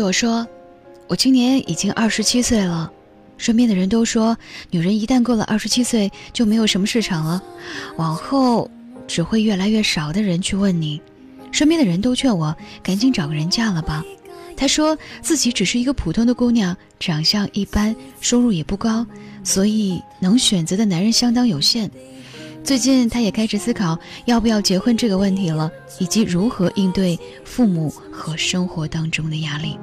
对我说，我今年已经27岁了，身边的人都说女人一旦过了27岁就没有什么市场了，往后只会越来越少的人去问你。身边的人都劝我赶紧找个人嫁了吧，她说自己只是一个普通的姑娘，长相一般，收入也不高，所以能选择的男人相当有限。最近她也开始思考要不要结婚这个问题了，以及如何应对父母和生活当中的压力。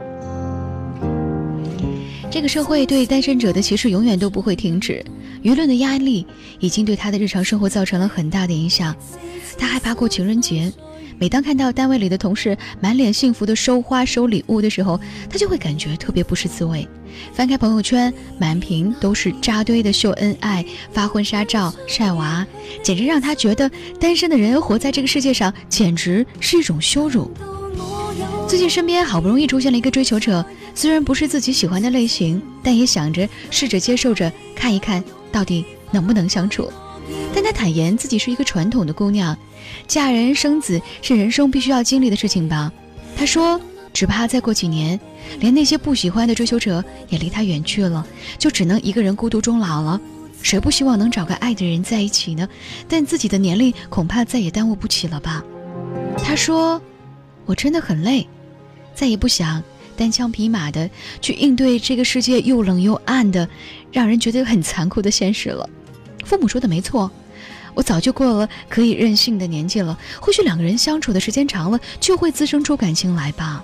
这个社会对单身者的歧视永远都不会停止，舆论的压力已经对她的日常生活造成了很大的影响。她害怕过情人节，每当看到单位里的同事满脸幸福的收花收礼物的时候，她就会感觉特别不是滋味。翻开朋友圈，满屏都是扎堆的秀恩爱、发婚纱照、晒娃，简直让她觉得单身的人活在这个世界上简直是一种羞辱。最近身边好不容易出现了一个追求者，虽然不是自己喜欢的类型，但也想着试着接受着，看一看到底能不能相处。但她坦言自己是一个传统的姑娘，嫁人生子是人生必须要经历的事情吧。她说只怕再过几年，连那些不喜欢的追求者也离她远去了，就只能一个人孤独终老了。谁不希望能找个爱的人在一起呢？但自己的年龄恐怕再也耽误不起了吧。她说我真的很累，再也不想单枪匹马的去应对这个世界又冷又暗的让人觉得很残酷的现实了。父母说的没错，我早就过了可以任性的年纪了，或许两个人相处的时间长了就会滋生出感情来吧。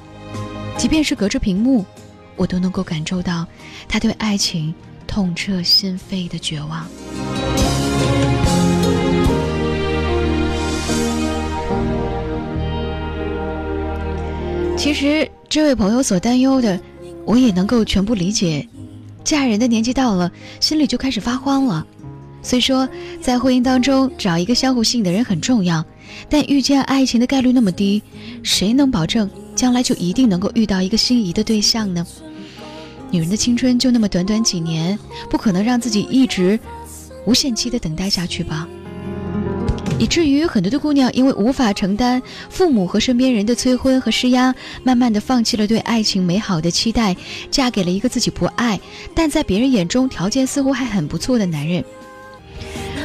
即便是隔着屏幕，我都能够感受到他对爱情痛彻心扉的绝望。其实这位朋友所担忧的我也能够全部理解，嫁人的年纪到了，心里就开始发慌了。虽说在婚姻当中找一个相互吸引的人很重要，但遇见爱情的概率那么低，谁能保证将来就一定能够遇到一个心仪的对象呢？女人的青春就那么短短几年，不可能让自己一直无限期的等待下去吧。以至于很多的姑娘因为无法承担父母和身边人的催婚和施压，慢慢的放弃了对爱情美好的期待，嫁给了一个自己不爱，但在别人眼中条件似乎还很不错的男人。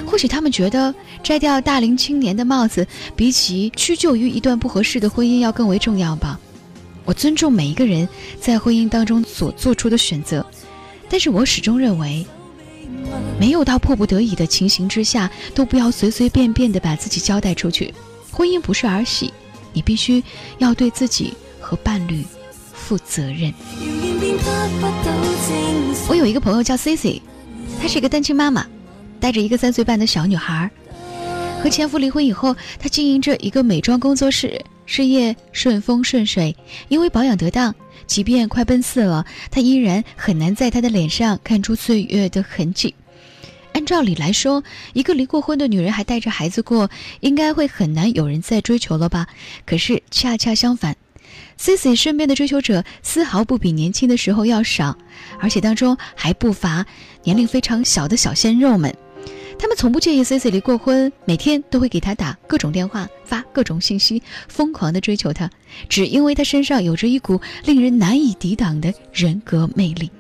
或许他们觉得摘掉大龄青年的帽子，比起屈就于一段不合适的婚姻要更为重要吧。我尊重每一个人在婚姻当中所做出的选择，但是我始终认为，没有到迫不得已的情形之下，都不要随随便便的把自己交代出去。婚姻不是儿戏，你必须要对自己和伴侣负责任。我有一个朋友叫 Cici， 她是一个单亲妈妈，带着一个3岁半的小女孩。和前夫离婚以后，她经营着一个美妆工作室，事业顺风顺水。因为保养得当，即便快奔4了，她依然很难在她的脸上看出岁月的痕迹。按照理来说，一个离过婚的女人还带着孩子过，应该会很难有人再追求了吧。可是恰恰相反， Cici 身边的追求者丝毫不比年轻的时候要少，而且当中还不乏年龄非常小的小鲜肉们。他们从不介意 Cici 离过婚，每天都会给她打各种电话，发各种信息，疯狂地追求她，只因为她身上有着一股令人难以抵挡的人格魅力。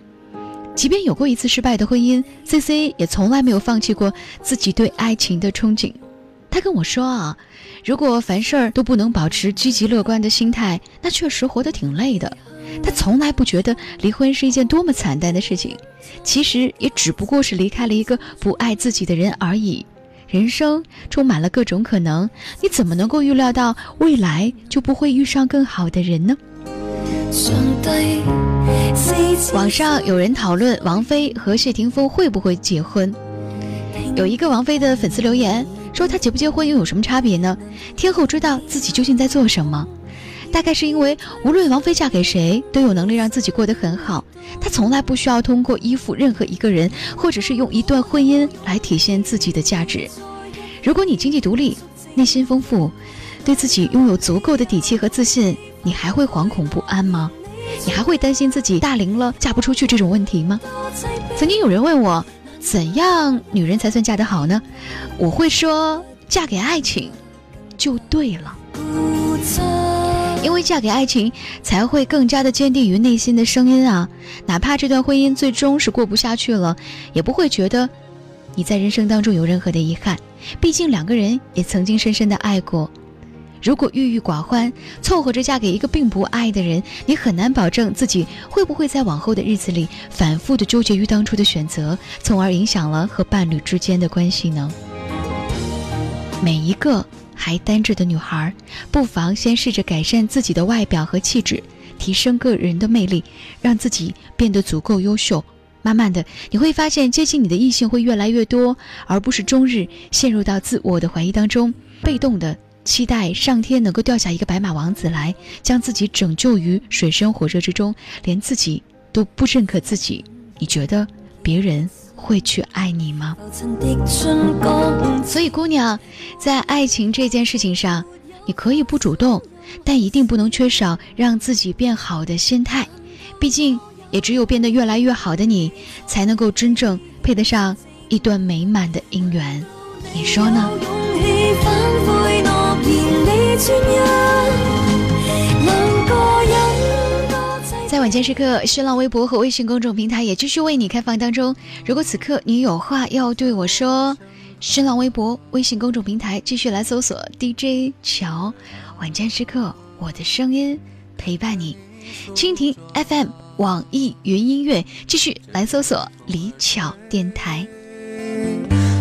即便有过一次失败的婚姻， Cici 也从来没有放弃过自己对爱情的憧憬。她跟我说如果凡事都不能保持积极乐观的心态，那确实活得挺累的。她从来不觉得离婚是一件多么惨淡的事情，其实也只不过是离开了一个不爱自己的人而已。人生充满了各种可能，你怎么能够预料到未来就不会遇上更好的人呢？网上有人讨论王菲和谢霆锋会不会结婚，有一个王菲的粉丝留言说，她结不结婚又有什么差别呢？天后知道自己究竟在做什么。大概是因为无论王菲嫁给谁，都有能力让自己过得很好，她从来不需要通过依附任何一个人，或者是用一段婚姻来体现自己的价值。如果你经济独立，内心丰富，对自己拥有足够的底气和自信，你还会惶恐不安吗？你还会担心自己大龄了嫁不出去这种问题吗？曾经有人问我，怎样女人才算嫁得好呢？我会说，嫁给爱情就对了。因为嫁给爱情，才会更加的坚定于内心的声音啊！哪怕这段婚姻最终是过不下去了，也不会觉得你在人生当中有任何的遗憾。毕竟两个人也曾经深深的爱过。如果郁郁寡欢，凑合着嫁给一个并不爱的人，你很难保证自己会不会在往后的日子里反复的纠结于当初的选择，从而影响了和伴侣之间的关系呢？每一个还单着的女孩，不妨先试着改善自己的外表和气质，提升个人的魅力，让自己变得足够优秀。慢慢的，你会发现接近你的异性会越来越多，而不是终日陷入到自我的怀疑当中，被动的期待上天能够掉下一个白马王子来，将自己拯救于水深火热之中，连自己都不认可自己。你觉得别人会去爱你吗？所以姑娘，在爱情这件事情上，你可以不主动，但一定不能缺少让自己变好的心态。毕竟也只有变得越来越好的你，才能够真正配得上一段美满的姻缘，你说呢？在晚间时刻，新浪微博和微信公众平台也继续为你开放当中。如果此刻你有话要对我说，新浪微博、微信公众平台继续来搜索 DJ 乔，晚间时刻，我的声音陪伴你。蜻蜓 FM、网易云音乐继续来搜索李巧电台。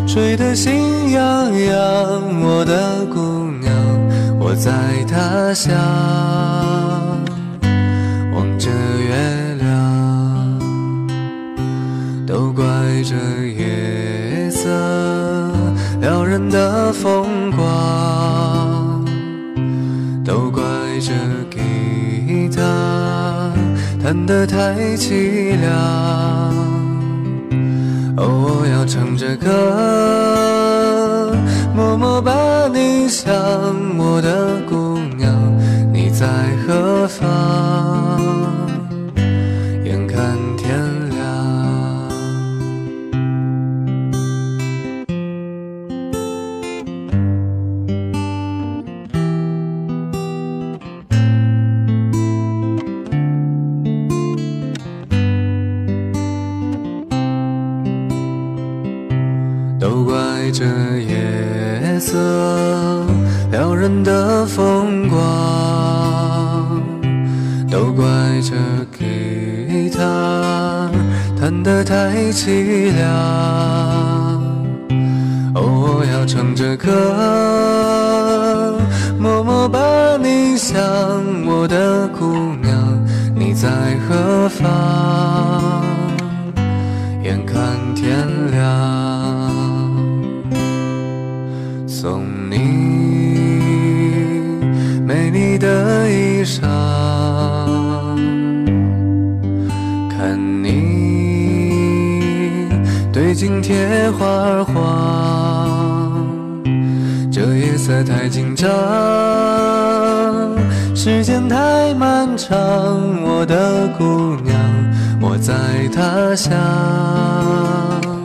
吹得心痒痒，我的姑娘，我在他乡望着月亮，都怪这夜色撩人的风光，都怪这吉他弹得太凄凉。哦，我要唱着歌，默默把你想，我的姑娘，你在何方？眼看天这夜色撩人的风光，都怪这吉他弹得太凄凉。哦，我要唱着歌，默默把你想，我的姑娘，你在何方？眼看天亮，送你美丽的衣裳，看你对镜贴花黄，这夜色太紧张，时间太漫长，我的姑娘，我在他乡。